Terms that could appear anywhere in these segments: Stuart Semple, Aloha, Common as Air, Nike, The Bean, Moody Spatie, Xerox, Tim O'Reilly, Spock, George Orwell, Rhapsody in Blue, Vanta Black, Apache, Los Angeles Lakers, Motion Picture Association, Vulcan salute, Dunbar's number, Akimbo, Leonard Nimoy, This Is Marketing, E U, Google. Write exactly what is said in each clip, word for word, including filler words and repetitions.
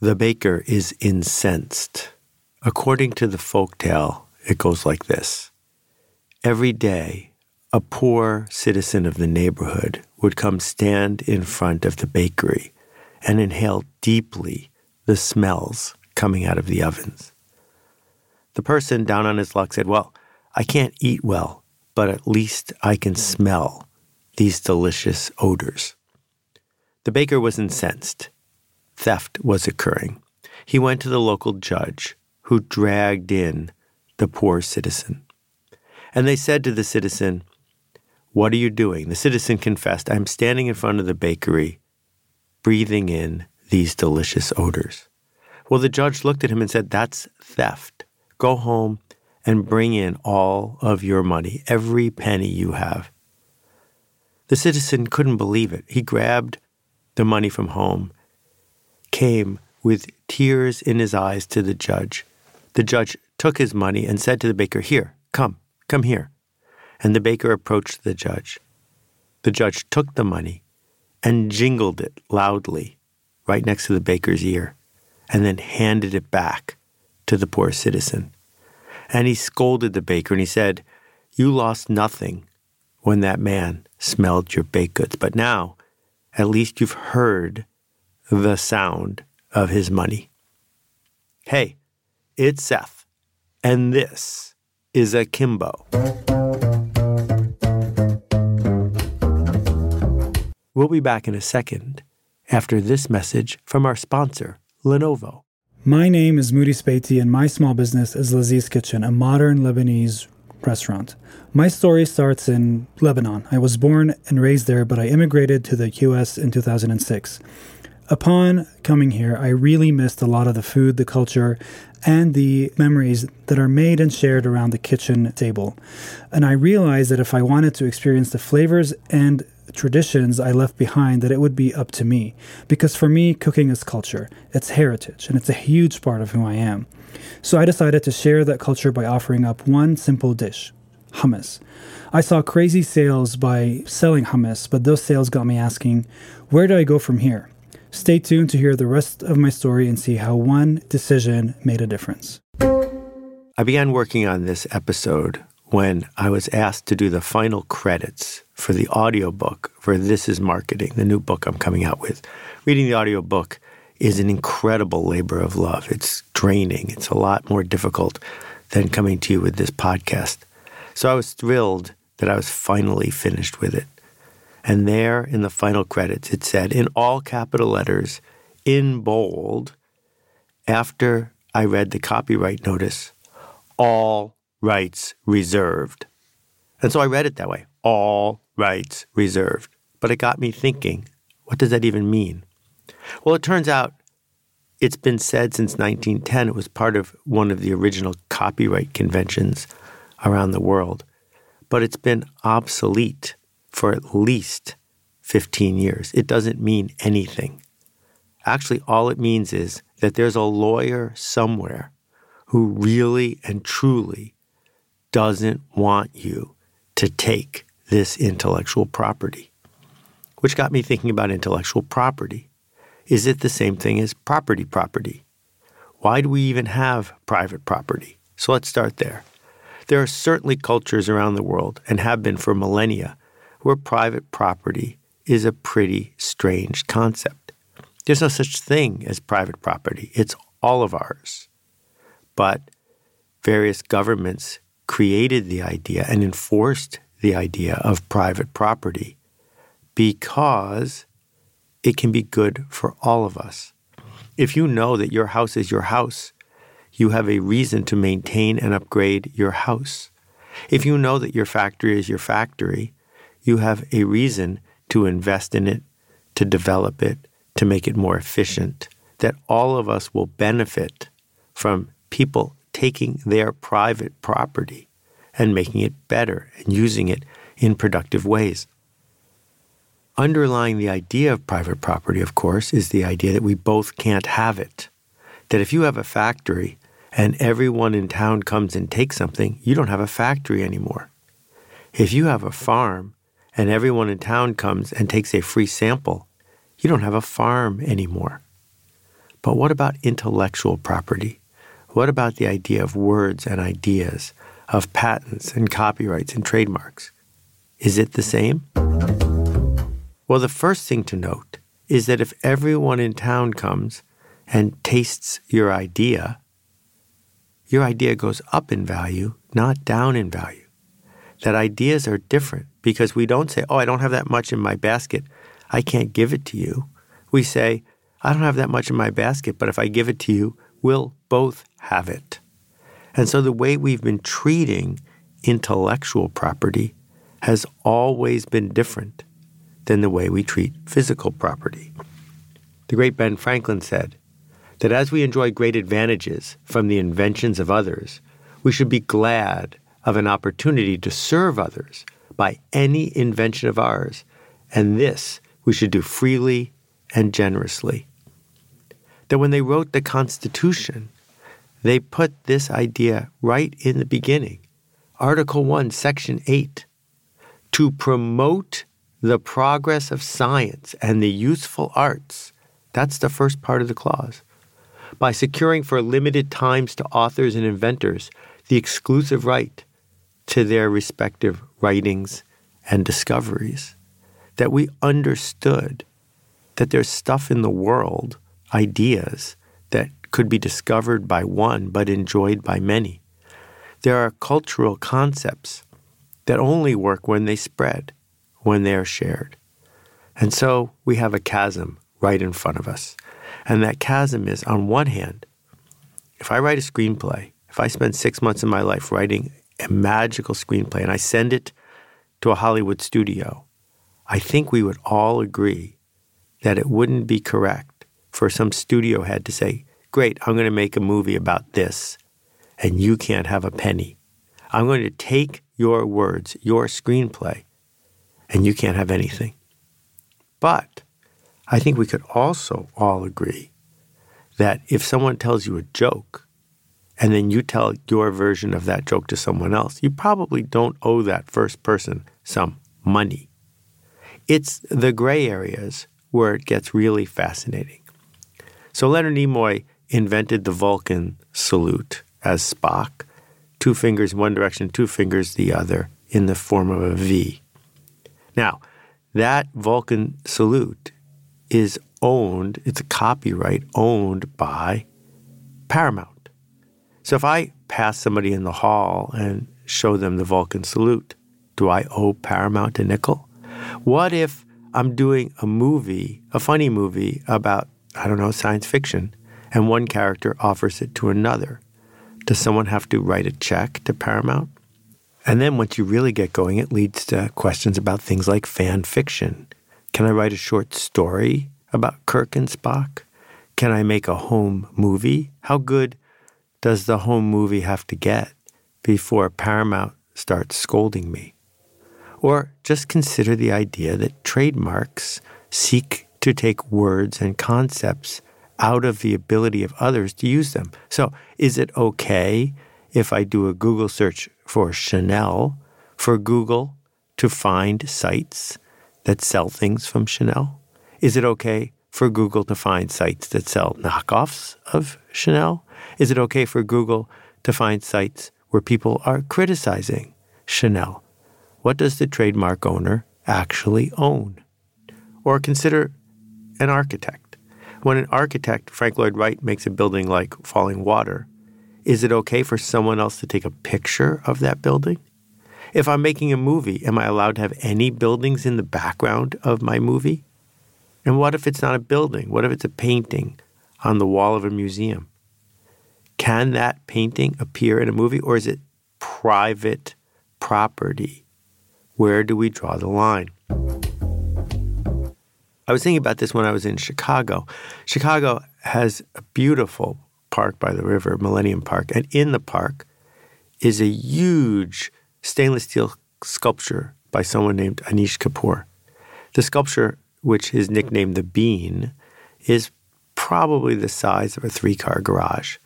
The baker is incensed. According to the folktale, it goes like this. Every day, a poor citizen of the neighborhood would come stand in front of the bakery and inhale deeply the smells coming out of the ovens. The person down on his luck said, well, I can't eat well, but at least I can smell these delicious odors. The baker was incensed. Theft was occurring. He went to the local judge, who dragged in the poor citizen. And they said to the citizen, what are you doing? The citizen confessed, I'm standing in front of the bakery, breathing in these delicious odors. Well, the judge looked at him and said, that's theft. Go home and bring in all of your money, every penny you have. The citizen couldn't believe it. He grabbed the money from home, came with tears in his eyes to the judge. The judge took his money and said to the baker, here, come, come here. And the baker approached the judge. The judge took the money and jingled it loudly right next to the baker's ear and then handed it back to the poor citizen. And he scolded the baker and he said, you lost nothing when that man smelled your baked goods, but now at least you've heard the sound of his money. Hey, it's Seth, and this is Akimbo. We'll be back in a second after this message from our sponsor, Lenovo. My name is Moody Spatie, and my small business is Laziz Kitchen, a modern Lebanese restaurant. My story starts in Lebanon. I was born and raised there, but I immigrated to the U S in two thousand six. Upon coming here, I really missed a lot of the food, the culture, and the memories that are made and shared around the kitchen table. And I realized that if I wanted to experience the flavors and traditions I left behind, that it would be up to me. Because for me, cooking is culture, it's heritage, and it's a huge part of who I am. So I decided to share that culture by offering up one simple dish, hummus. I saw crazy sales by selling hummus, but those sales got me asking, where do I go from here? Stay tuned to hear the rest of my story and see how one decision made a difference. I began working on this episode when I was asked to do the final credits for the audiobook for This Is Marketing, the new book I'm coming out with. Reading the audiobook is an incredible labor of love. It's draining. It's a lot more difficult than coming to you with this podcast. So I was thrilled that I was finally finished with it. And there in the final credits, it said in all capital letters, in bold, after I read the copyright notice, all rights reserved. And so I read it that way, all rights reserved. But it got me thinking, what does that even mean? Well, it turns out it's been said since nineteen ten. It was part of one of the original copyright conventions around the world. But it's been obsolete for at least fifteen years. It doesn't mean anything. Actually, all it means is that there's a lawyer somewhere who really and truly doesn't want you to take this intellectual property. Which got me thinking about intellectual property. Is it the same thing as property property? Why do we even have private property? So let's start there. There are certainly cultures around the world, and have been for millennia, where private property is a pretty strange concept. There's no such thing as private property. It's all of ours. But various governments created the idea and enforced the idea of private property because it can be good for all of us. If you know that your house is your house, you have a reason to maintain and upgrade your house. If you know that your factory is your factory, you have a reason to invest in it, to develop it, to make it more efficient, that all of us will benefit from people taking their private property and making it better and using it in productive ways. Underlying the idea of private property, of course, is the idea that we both can't have it. That if you have a factory and everyone in town comes and takes something, you don't have a factory anymore. If you have a farm, and everyone in town comes and takes a free sample, you don't have a farm anymore. But what about intellectual property? What about the idea of words and ideas, of patents and copyrights and trademarks? Is it the same? Well, the first thing to note is that if everyone in town comes and tastes your idea, your idea goes up in value, not down in value. That ideas are different because we don't say, oh, I don't have that much in my basket, I can't give it to you. We say, I don't have that much in my basket, but if I give it to you, we'll both have it. And so the way we've been treating intellectual property has always been different than the way we treat physical property. The great Ben Franklin said that as we enjoy great advantages from the inventions of others, we should be glad of an opportunity to serve others by any invention of ours, and this we should do freely and generously. That when they wrote the Constitution, they put this idea right in the beginning. Article one, Section eight, to promote the progress of science and the useful arts, that's the first part of the clause, by securing for limited times to authors and inventors the exclusive right to their respective writings and discoveries, that we understood that there's stuff in the world, ideas, that could be discovered by one but enjoyed by many. There are cultural concepts that only work when they spread, when they are shared. And so we have a chasm right in front of us. And that chasm is, on one hand, if I write a screenplay, if I spend six months of my life writing a magical screenplay and I send it to a Hollywood studio, I think we would all agree that it wouldn't be correct for some studio head to say, great, I'm going to make a movie about this, and you can't have a penny. I'm going to take your words, your screenplay, and you can't have anything. But I think we could also all agree that if someone tells you a joke and then you tell your version of that joke to someone else, you probably don't owe that first person some money. It's the gray areas where it gets really fascinating. So Leonard Nimoy invented the Vulcan salute as Spock, two fingers one direction, two fingers the other, in the form of a V. Now, that Vulcan salute is owned, it's a copyright owned by Paramount. So if I pass somebody in the hall and show them the Vulcan salute, do I owe Paramount a nickel? What if I'm doing a movie, a funny movie about, I don't know, science fiction, and one character offers it to another? Does someone have to write a check to Paramount? And then once you really get going, it leads to questions about things like fan fiction. Can I write a short story about Kirk and Spock? Can I make a home movie? How good does the home movie have to get before Paramount starts scolding me? Or just consider the idea that trademarks seek to take words and concepts out of the ability of others to use them. So is it okay if I do a Google search for Chanel, for Google to find sites that sell things from Chanel? Is it okay for Google to find sites that sell knockoffs of Chanel? Is it okay for Google to find sites where people are criticizing Chanel? What does the trademark owner actually own? Or consider an architect. When an architect, Frank Lloyd Wright, makes a building like Fallingwater, is it okay for someone else to take a picture of that building? If I'm making a movie, am I allowed to have any buildings in the background of my movie? And what if it's not a building? What if it's a painting on the wall of a museum? Can that painting appear in a movie, or is it private property? Where do we draw the line? I was thinking about this when I was in Chicago. Chicago has a beautiful park by the river, Millennium Park, and in the park is a huge stainless steel sculpture by someone named Anish Kapoor. The sculpture, which is nicknamed The Bean, is probably the size of a three-car garage,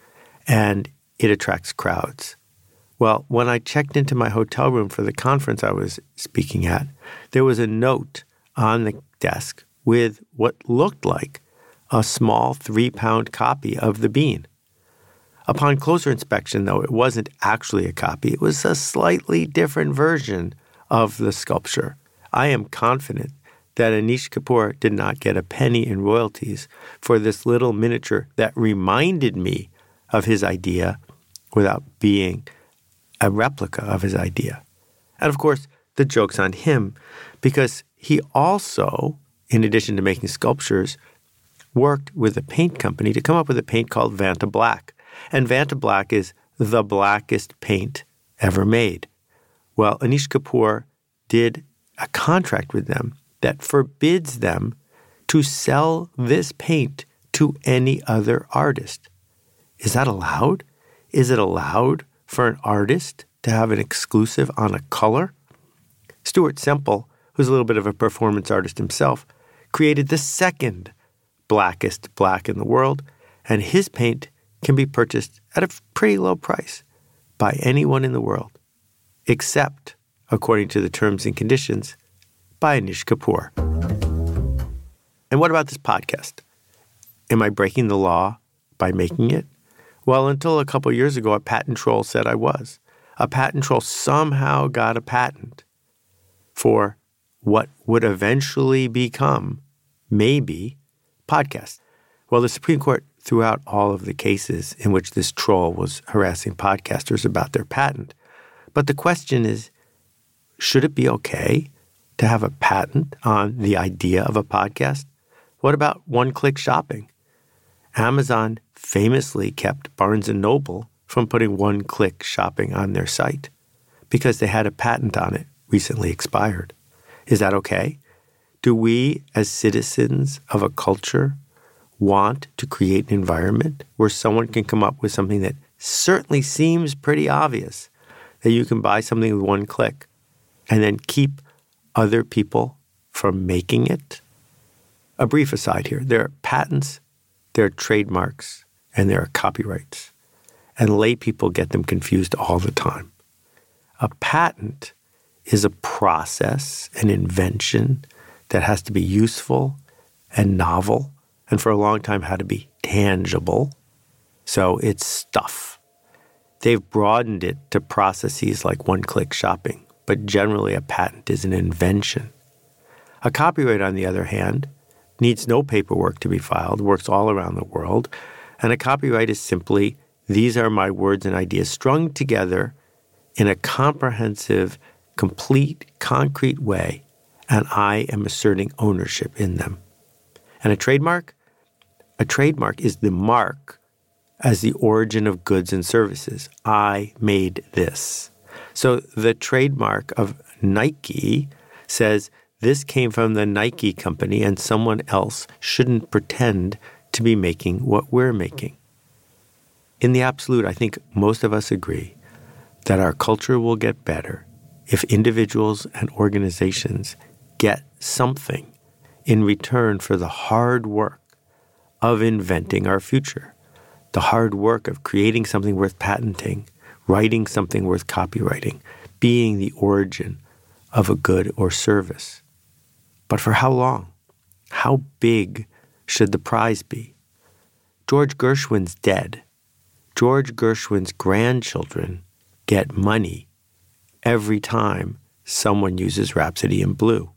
and it attracts crowds. Well, when I checked into my hotel room for the conference I was speaking at, there was a note on the desk with what looked like a small three-pound copy of The Bean. Upon closer inspection, though, it wasn't actually a copy. It was a slightly different version of the sculpture. I am confident that Anish Kapoor did not get a penny in royalties for this little miniature that reminded me of his idea without being a replica of his idea. And of course, the joke's on him because he also, in addition to making sculptures, worked with a paint company to come up with a paint called Vanta Black. And Vanta Black is the blackest paint ever made. Well, Anish Kapoor did a contract with them that forbids them to sell this paint to any other artist. Is that allowed? Is it allowed for an artist to have an exclusive on a color? Stuart Semple, who's a little bit of a performance artist himself, created the second blackest black in the world, and his paint can be purchased at a pretty low price by anyone in the world, except, according to the terms and conditions, by Anish Kapoor. And what about this podcast? Am I breaking the law by making it? Well, until a couple years ago, a patent troll said I was. A patent troll somehow got a patent for what would eventually become, maybe, podcasts. Well, the Supreme Court threw out all of the cases in which this troll was harassing podcasters about their patent. But the question is, should it be okay to have a patent on the idea of a podcast? What about one-click shopping? Amazon famously kept Barnes and Noble from putting one-click shopping on their site because they had a patent on it recently expired. Is that okay? Do we, as citizens of a culture, want to create an environment where someone can come up with something that certainly seems pretty obvious, that you can buy something with one click and then keep other people from making it? A brief aside here. There are patents, there are trademarks, and there are copyrights. And lay people get them confused all the time. A patent is a process, an invention that has to be useful and novel, and for a long time had to be tangible. So it's stuff. They've broadened it to processes like one-click shopping. But generally a patent is an invention. A copyright, on the other hand, needs no paperwork to be filed, works all around the world, and a copyright is simply, these are my words and ideas strung together in a comprehensive, complete, concrete way, and I am asserting ownership in them. And a trademark? A trademark is the mark as the origin of goods and services. I made this. So the trademark of Nike says this came from the Nike company and someone else shouldn't pretend to be making what we're making. In the absolute, I think most of us agree that our culture will get better if individuals and organizations get something in return for the hard work of inventing our future, the hard work of creating something worth patenting, writing something worth copywriting, being the origin of a good or service. But for how long? How big should the prize be? George Gershwin's dead. George Gershwin's grandchildren get money every time someone uses Rhapsody in Blue.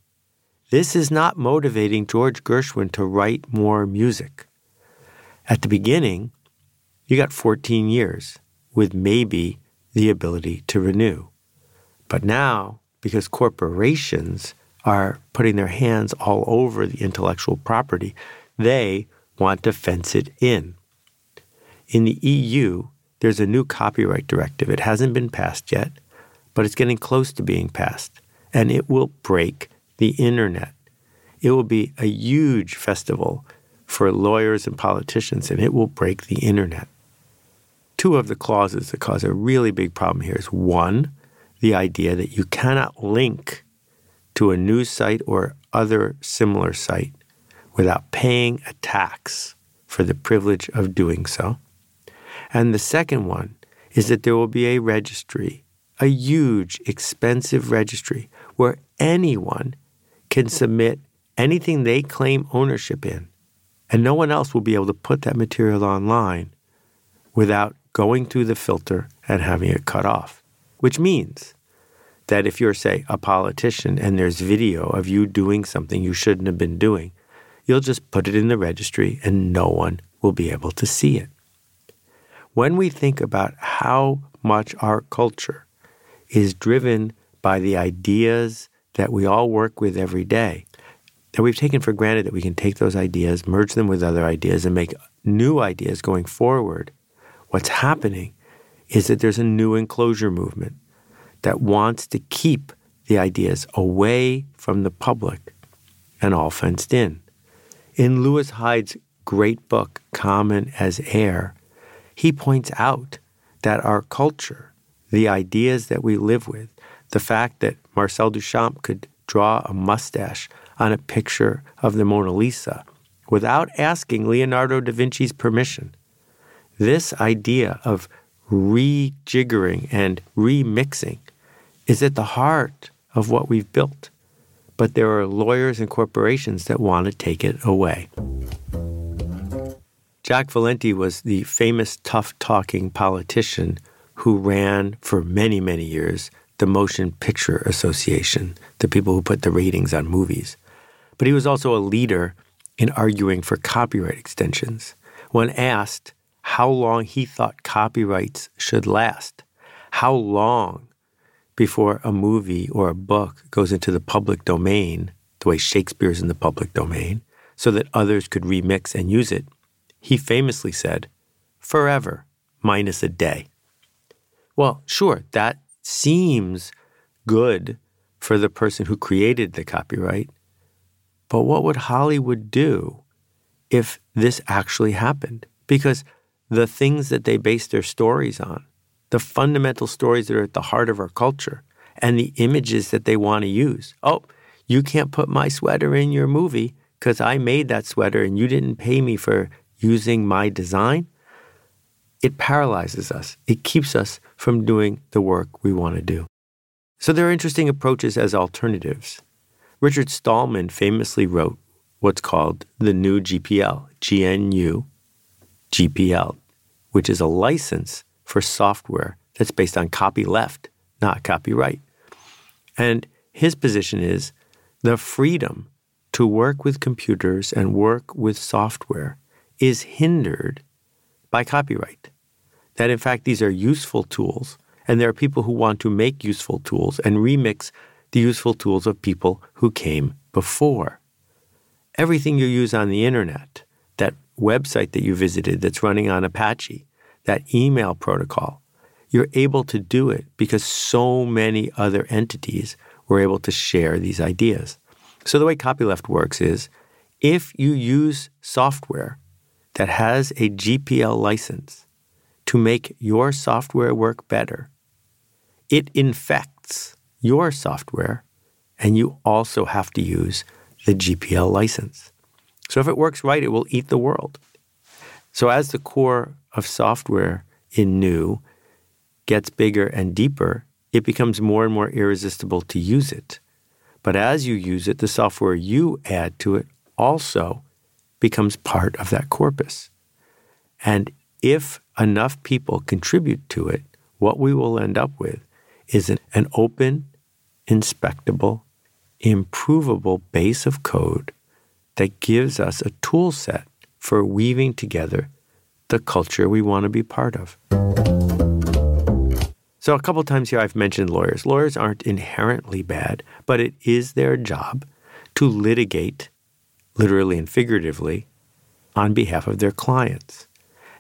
This is not motivating George Gershwin to write more music. At the beginning, you got fourteen years with maybe the ability to renew. But now, because corporations are putting their hands all over the intellectual property, they want to fence it in. In the E U, there's a new copyright directive. It hasn't been passed yet, but it's getting close to being passed, and it will break the internet. It will be a huge festival for lawyers and politicians, and it will break the internet. Two of the clauses that cause a really big problem here is, one, the idea that you cannot link to a news site or other similar site without paying a tax for the privilege of doing so. And the second one is that there will be a registry, a huge, expensive registry, where anyone can submit anything they claim ownership in, And no one else will be able to put that material online without going through the filter and having it cut off. Which means that if you're, say, a politician and there's video of you doing something you shouldn't have been doing, you'll just put it in the registry and no one will be able to see it. When we think about how much our culture is driven by the ideas that we all work with every day, that we've taken for granted that we can take those ideas, merge them with other ideas, and make new ideas going forward, what's happening is that there's a new enclosure movement that wants to keep the ideas away from the public and all fenced in. In Lewis Hyde's great book, Common as Air, he points out that our culture, the ideas that we live with, the fact that Marcel Duchamp could draw a mustache on a picture of the Mona Lisa without asking Leonardo da Vinci's permission, this idea of rejiggering and remixing is at the heart of what we've built. But there are lawyers and corporations that want to take it away. Jack Valenti was the famous tough-talking politician who ran for many, many years the Motion Picture Association, the people who put the ratings on movies. But he was also a leader in arguing for copyright extensions. When asked how long he thought copyrights should last, how long before a movie or a book goes into the public domain, the way Shakespeare's in the public domain, so that others could remix and use it, he famously said, forever, minus a day. Well, sure, that seems good for the person who created the copyright, but what would Hollywood do if this actually happened? Because the things that they base their stories on, the fundamental stories that are at the heart of our culture, and the images that they want to use. Oh, you can't put my sweater in your movie because I made that sweater and you didn't pay me for using my design. It paralyzes us. It keeps us from doing the work we want to do. So there are interesting approaches as alternatives. Richard Stallman famously wrote what's called the New G P L, G N U G P L, which is a license for software that's based on copyleft, not copyright. And his position is the freedom to work with computers and work with software is hindered by copyright. That, in fact, these are useful tools, and there are people who want to make useful tools and remix the useful tools of people who came before. Everything you use on the internet, that website that you visited that's running on Apache, that email protocol, you're able to do it because so many other entities were able to share these ideas. So the way copyleft works is if you use software that has a G P L license to make your software work better, it infects your software, and you also have to use the G P L license. So if it works right, it will eat the world. So as the core of software in new gets bigger and deeper, it becomes more and more irresistible to use it. But as you use it, the software you add to it also becomes part of that corpus. And if enough people contribute to it, what we will end up with is an, an open, inspectable, improvable base of code that gives us a tool set for weaving together the culture we want to be part of. So a couple times here I've mentioned lawyers. Lawyers aren't inherently bad, but it is their job to litigate, literally and figuratively, on behalf of their clients.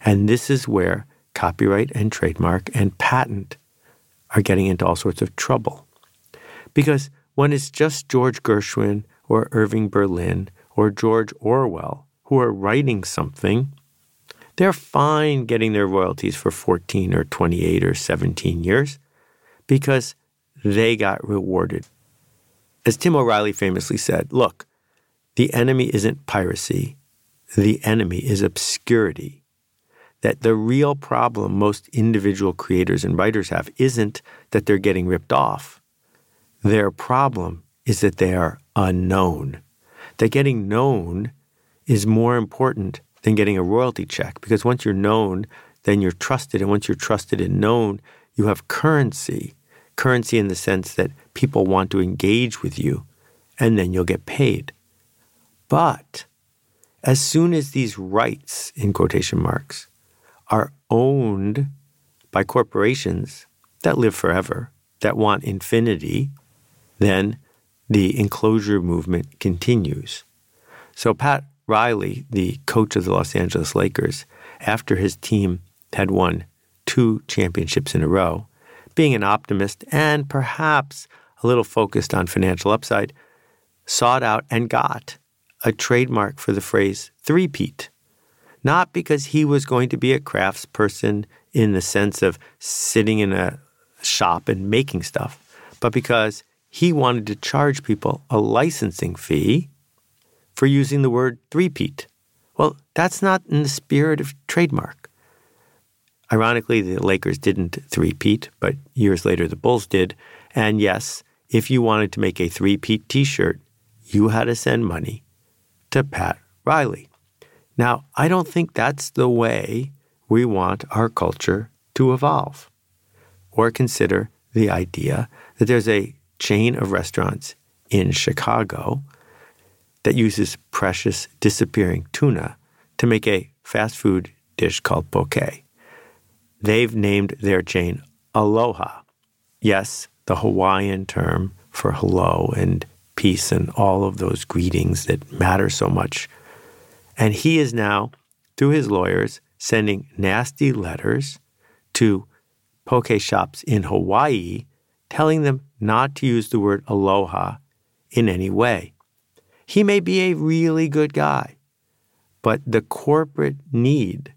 And this is where copyright and trademark and patent are getting into all sorts of trouble. Because when it's just George Gershwin or Irving Berlin or George Orwell who are writing something, they're fine getting their royalties for fourteen or twenty-eight or seventeen years because they got rewarded. As Tim O'Reilly famously said, look, the enemy isn't piracy. The enemy is obscurity. That the real problem most individual creators and writers have isn't that they're getting ripped off. Their problem is that they are unknown. That getting known is more important than getting a royalty check, because once you're known, then you're trusted. And once you're trusted and known, you have currency, currency in the sense that people want to engage with you, and then you'll get paid. But as soon as these rights, in quotation marks, are owned by corporations that live forever, that want infinity, then the enclosure movement continues. So Pat Riley, the coach of the Los Angeles Lakers, after his team had won two championships in a row, being an optimist and perhaps a little focused on financial upside, sought out and got a trademark for the phrase three-peat, not because he was going to be a craftsperson in the sense of sitting in a shop and making stuff, but because he wanted to charge people a licensing fee for using the word three-peat. Well, that's not in the spirit of trademark. Ironically, the Lakers didn't three-peat, but years later the Bulls did. And yes, if you wanted to make a three-peat T-shirt, you had to send money to Pat Riley. Now, I don't think that's the way we want our culture to evolve, or consider the idea that there's a chain of restaurants in Chicago that uses precious disappearing tuna to make a fast food dish called poke. They've named their chain Aloha. Yes, the Hawaiian term for hello and peace and all of those greetings that matter so much. And he is now, through his lawyers, sending nasty letters to poke shops in Hawaii, telling them not to use the word aloha in any way. He may be a really good guy, but the corporate need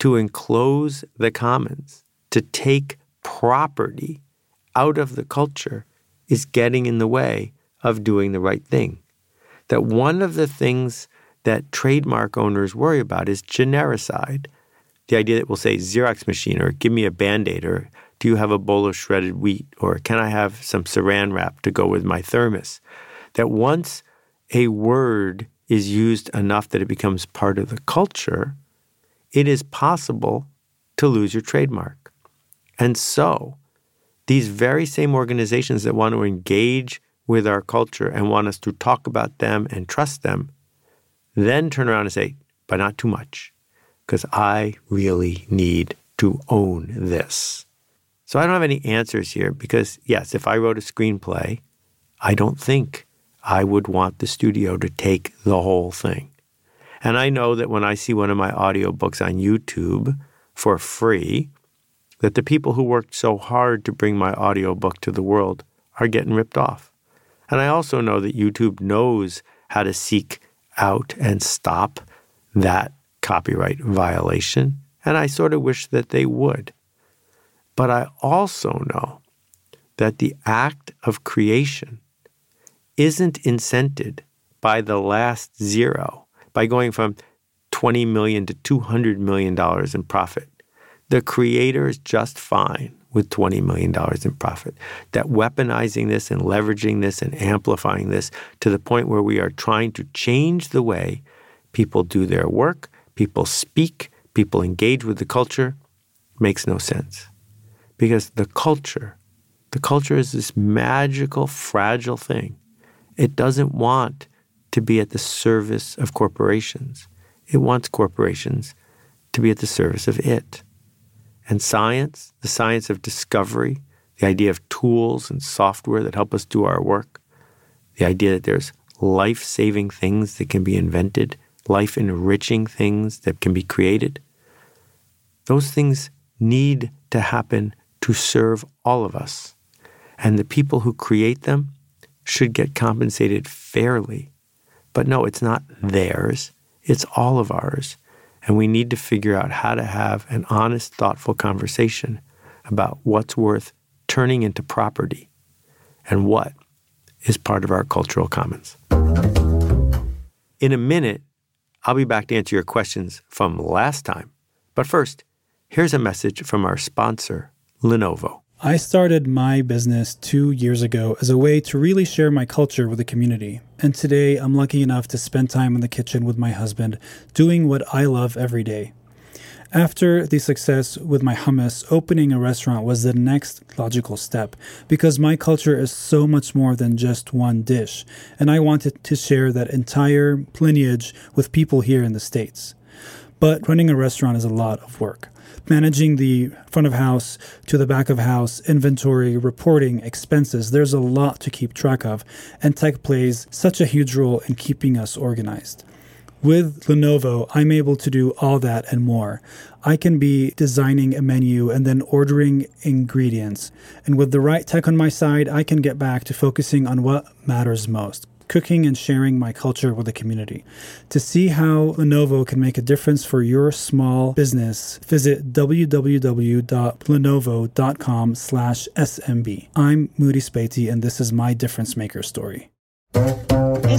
to enclose the commons, to take property out of the culture, is getting in the way of doing the right thing. That one of the things that trademark owners worry about is genericide. The idea that we'll say Xerox machine, or give me a Band-Aid, or do you have a bowl of shredded wheat, or can I have some saran wrap to go with my thermos? That once a word is used enough that it becomes part of the culture, it is possible to lose your trademark. And so these very same organizations that want to engage with our culture and want us to talk about them and trust them, then turn around and say, but not too much, because I really need to own this. So I don't have any answers here because, yes, if I wrote a screenplay, I don't think I would want the studio to take the whole thing. And I know that when I see one of my audiobooks on YouTube for free, that the people who worked so hard to bring my audiobook to the world are getting ripped off. And I also know that YouTube knows how to seek out and stop that copyright violation, and I sort of wish that they would. But I also know that the act of creation isn't incented by the last zero, by going from twenty million dollars to two hundred million dollars in profit. The creator is just fine with twenty million dollars in profit. That weaponizing this and leveraging this and amplifying this to the point where we are trying to change the way people do their work, people speak, people engage with the culture, makes no sense. Because the culture, the culture is this magical, fragile thing. It doesn't want to be at the service of corporations. It wants corporations to be at the service of it. And science, the science of discovery, the idea of tools and software that help us do our work, the idea that there's life-saving things that can be invented, life-enriching things that can be created, those things need to happen to serve all of us. And the people who create them should get compensated fairly. But no, it's not theirs. It's all of ours. And we need to figure out how to have an honest, thoughtful conversation about what's worth turning into property and what is part of our cultural commons. In a minute, I'll be back to answer your questions from last time. But first, here's a message from our sponsor, Lenovo. I started my business two years ago as a way to really share my culture with the community. And today, I'm lucky enough to spend time in the kitchen with my husband, doing what I love every day. After the success with my hummus, opening a restaurant was the next logical step, because my culture is so much more than just one dish, and I wanted to share that entire lineage with people here in the States. But running a restaurant is a lot of work. Managing the front of house to the back of house, inventory, reporting, expenses, there's a lot to keep track of, and tech plays such a huge role in keeping us organized. With Lenovo, I'm able to do all that and more. I can be designing a menu and then ordering ingredients. And with the right tech on my side, I can get back to focusing on what matters most: cooking and sharing my culture with the community. To see how Lenovo can make a difference for your small business, visit w w w dot lenovo dot com slash s m b. I'm Moody Spatie, and this is my Difference Maker story. Hey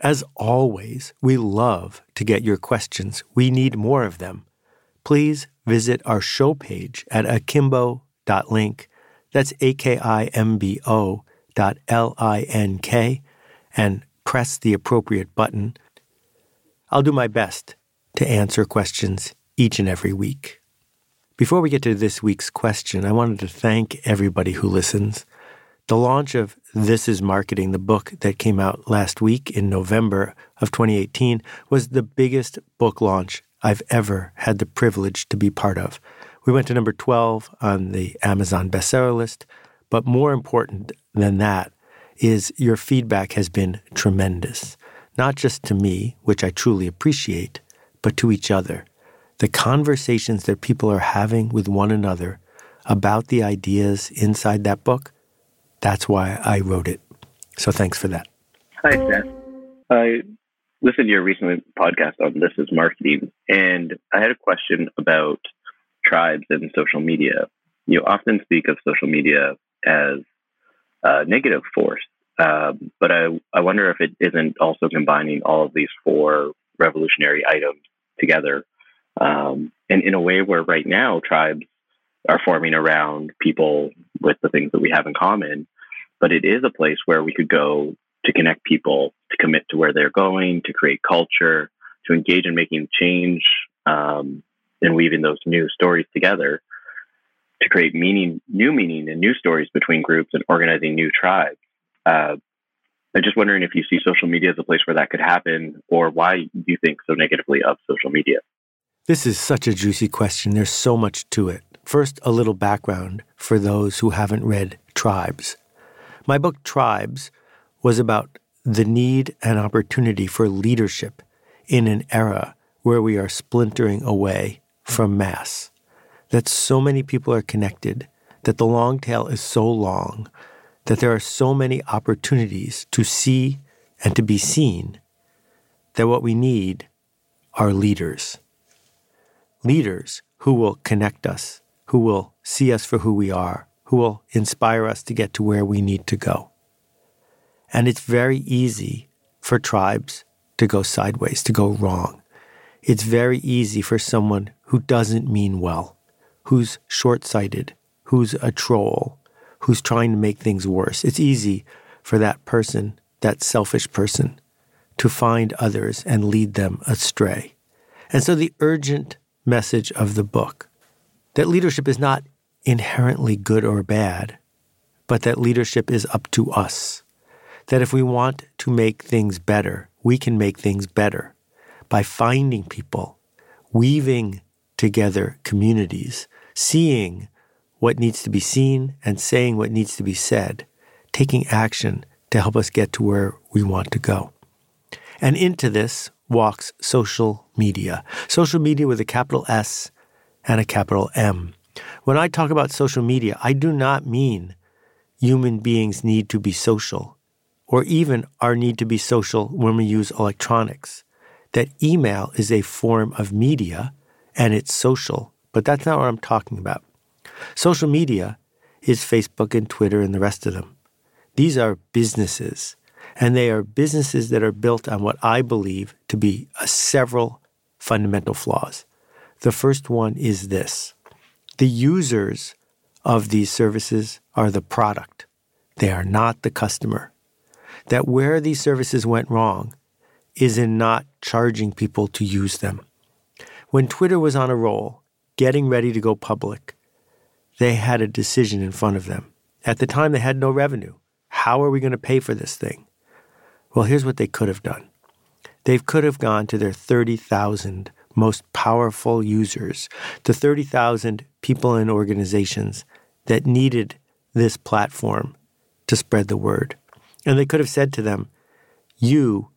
As always, we love to get your questions. We need more of them. Please visit our show page at akimbo dot link. That's A K I M B O dot L I N K, and press the appropriate button. I'll do my best to answer questions each and every week. Before we get to this week's question, I wanted to thank everybody who listens. The launch of This Is Marketing, the book that came out last week in November of twenty eighteen, was the biggest book launch I've ever had the privilege to be part of. We went to number twelve on the Amazon bestseller list, but more important than that is your feedback has been tremendous, not just to me, which I truly appreciate, but to each other. The conversations that people are having with one another about the ideas inside that book, that's why I wrote it. So thanks for that. Hi, Seth. I listened to your recent podcast on This Is Marketing, and I had a question about tribes and social media. You often speak of social media as a negative force, uh, but I, I wonder if it isn't also combining all of these four revolutionary items together. Um, and in a way where right now tribes are forming around people with the things that we have in common, but it is a place where we could go to connect people, to commit to where they're going, to create culture, to engage in making change, um, and weaving those new stories together to create meaning, new meaning and new stories between groups and organizing new tribes. Uh, I'm just wondering if you see social media as a place where that could happen, or why you think so negatively of social media. This is such a juicy question. There's so much to it. First, a little background for those who haven't read Tribes. My book, Tribes, was about the need and opportunity for leadership in an era where we are splintering away from mass, that so many people are connected, that the long tail is so long, that there are so many opportunities to see and to be seen, that what we need are leaders. Leaders who will connect us, who will see us for who we are, who will inspire us to get to where we need to go. And it's very easy for tribes to go sideways, to go wrong. It's very easy for someone who doesn't mean well, who's short-sighted, who's a troll, who's trying to make things worse. It's easy for that person, that selfish person, to find others and lead them astray. And so the urgent message of the book, that leadership is not inherently good or bad, but that leadership is up to us. That if we want to make things better, we can make things better by finding people, weaving together communities, seeing what needs to be seen and saying what needs to be said, taking action to help us get to where we want to go. And into this walks social media. Social media with a capital S and a capital M. When I talk about social media, I do not mean human beings need to be social or even our need to be social when we use electronics. That email is a form of media, and it's social, but that's not what I'm talking about. Social media is Facebook and Twitter and the rest of them. These are businesses, and they are businesses that are built on what I believe to be a several fundamental flaws. The first one is this. The users of these services are the product. They are not the customer. That where these services went wrong is in not charging people to use them. When Twitter was on a roll, getting ready to go public, they had a decision in front of them. At the time, they had no revenue. How are we going to pay for this thing? Well, here's what they could have done. They could have gone to their thirty thousand most powerful users, the thirty thousand people and organizations that needed this platform to spread the word. And they could have said to them, you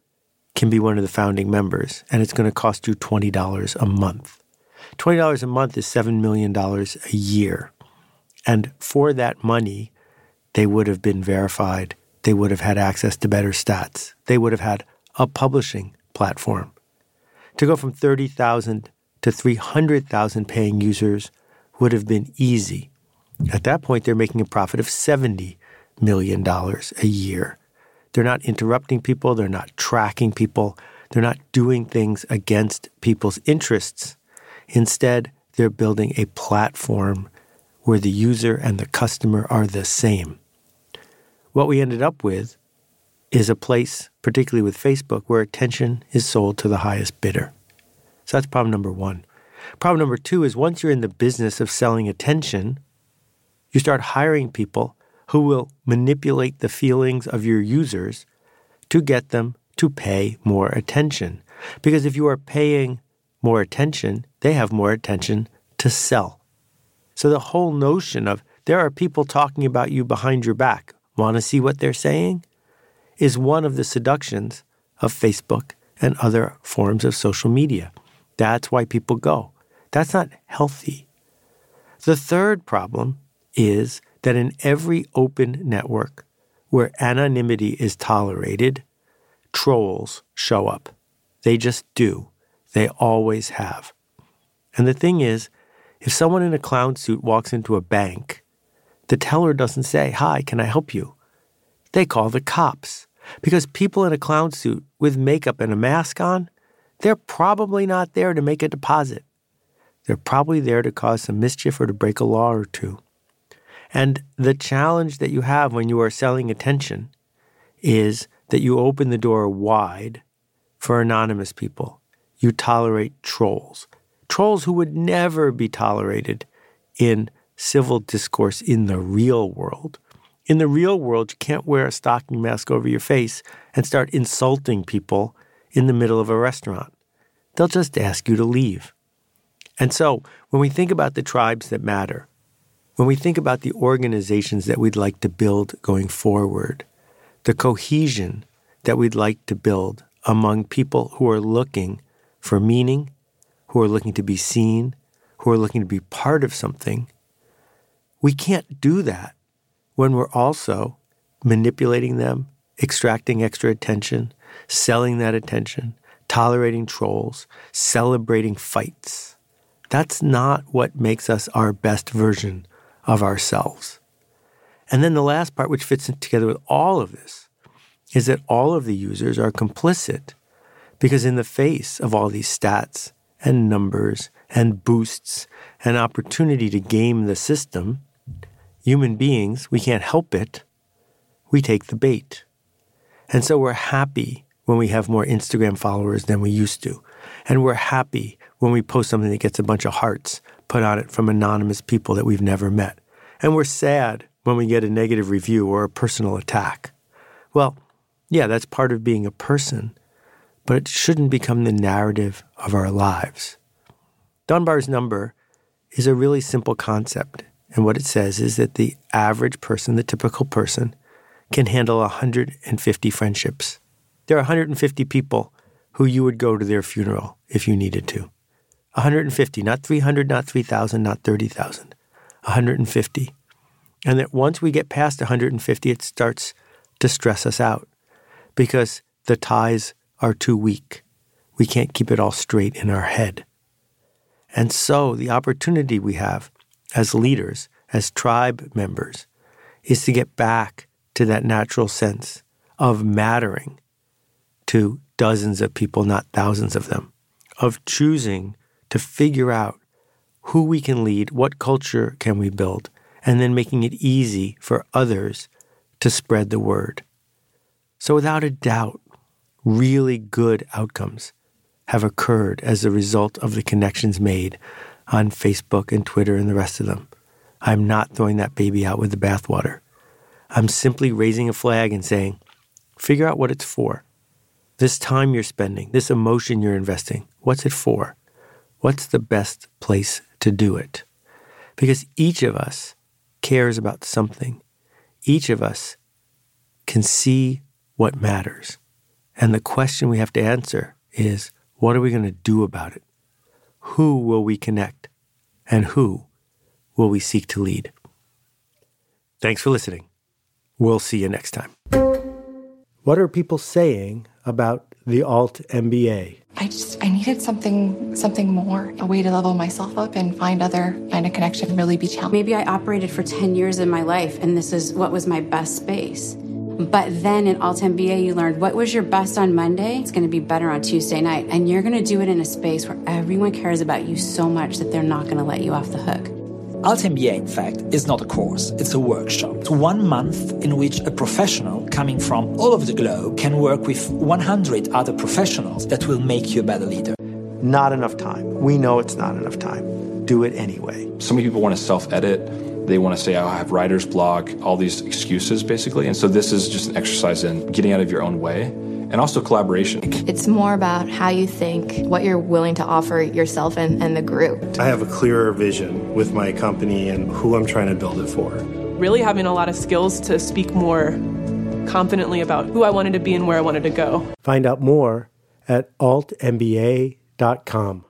can be one of the founding members, and it's going to cost you twenty dollars a month. twenty dollars a month is seven million dollars a year. And for that money, they would have been verified. They would have had access to better stats. They would have had a publishing platform. To go from thirty thousand to three hundred thousand paying users would have been easy. At that point, they're making a profit of seventy million dollars a year. They're not interrupting people. They're not tracking people. They're not doing things against people's interests. Instead, they're building a platform where the user and the customer are the same. What we ended up with is a place, particularly with Facebook, where attention is sold to the highest bidder. So that's problem number one. Problem number two is once you're in the business of selling attention, you start hiring people who will manipulate the feelings of your users to get them to pay more attention. Because if you are paying more attention, they have more attention to sell. So the whole notion of there are people talking about you behind your back, want to see what they're saying, is one of the seductions of Facebook and other forms of social media. That's why people go. That's not healthy. The third problem is that in every open network where anonymity is tolerated, trolls show up. They just do. They always have. And the thing is, if someone in a clown suit walks into a bank, the teller doesn't say, "Hi, can I help you?" They call the cops. Because people in a clown suit with makeup and a mask on, they're probably not there to make a deposit. They're probably there to cause some mischief or to break a law or two. And the challenge that you have when you are selling attention is that you open the door wide for anonymous people. You tolerate trolls. Trolls who would never be tolerated in civil discourse in the real world. In the real world, you can't wear a stocking mask over your face and start insulting people in the middle of a restaurant. They'll just ask you to leave. And so when we think about the tribes that matter, when we think about the organizations that we'd like to build going forward, the cohesion that we'd like to build among people who are looking for meaning, who are looking to be seen, who are looking to be part of something, we can't do that when we're also manipulating them, extracting extra attention, selling that attention, tolerating trolls, celebrating fights. That's not what makes us our best version of ourselves. And then the last part, which fits together with all of this, is that all of the users are complicit because in the face of all these stats and numbers and boosts and opportunity to game the system, human beings, we can't help it, we take the bait. And so we're happy when we have more Instagram followers than we used to. And we're happy when we post something that gets a bunch of hearts put on it from anonymous people that we've never met. And we're sad when we get a negative review or a personal attack. Well, yeah, that's part of being a person, but it shouldn't become the narrative of our lives. Dunbar's number is a really simple concept. And what it says is that the average person, the typical person, can handle one hundred fifty friendships. There are one hundred fifty people who you would go to their funeral if you needed to. one hundred fifty, not three hundred, not three thousand, not thirty thousand. one hundred fifty. And that once we get past one hundred fifty, it starts to stress us out. because the ties are too weak. We can't keep it all straight in our head. And so the opportunity we have as leaders, as tribe members, is to get back to that natural sense of mattering to dozens of people, not thousands of them, of choosing to figure out who we can lead, what culture can we build, and then making it easy for others to spread the word. So without a doubt, really good outcomes have occurred as a result of the connections made on Facebook and Twitter and the rest of them. I'm not throwing that baby out with the bathwater. I'm simply raising a flag and saying, figure out what it's for. This time you're spending, this emotion you're investing, what's it for? What's the best place to do it? Because each of us cares about something. Each of us can see what matters. And the question we have to answer is, what are we going to do about it? Who will we connect? And who will we seek to lead? Thanks for listening. We'll see you next time. What are people saying about the Alt M B A? I just, I needed something, something more, a way to level myself up and find other kind of connection and really be challenged. Maybe I operated for ten years in my life, and this is what was my best space. But then in Alt M B A, you learned what was your best on Monday, it's going to be better on Tuesday night. And you're going to do it in a space where everyone cares about you so much that they're not going to let you off the hook. Alt M B A, in fact, is not a course, it's a workshop. It's one month in which a professional coming from all over the globe can work with one hundred other professionals that will make you a better leader. Not enough time. We know it's not enough time. Do it anyway. So many people want to self-edit. They want to say, oh, I have writer's block, all these excuses, basically. And so this is just an exercise in getting out of your own way. And also collaboration. It's more about how you think, what you're willing to offer yourself and, and the group. I have a clearer vision with my company and who I'm trying to build it for. Really having a lot of skills to speak more confidently about who I wanted to be and where I wanted to go. Find out more at alt m b a dot com.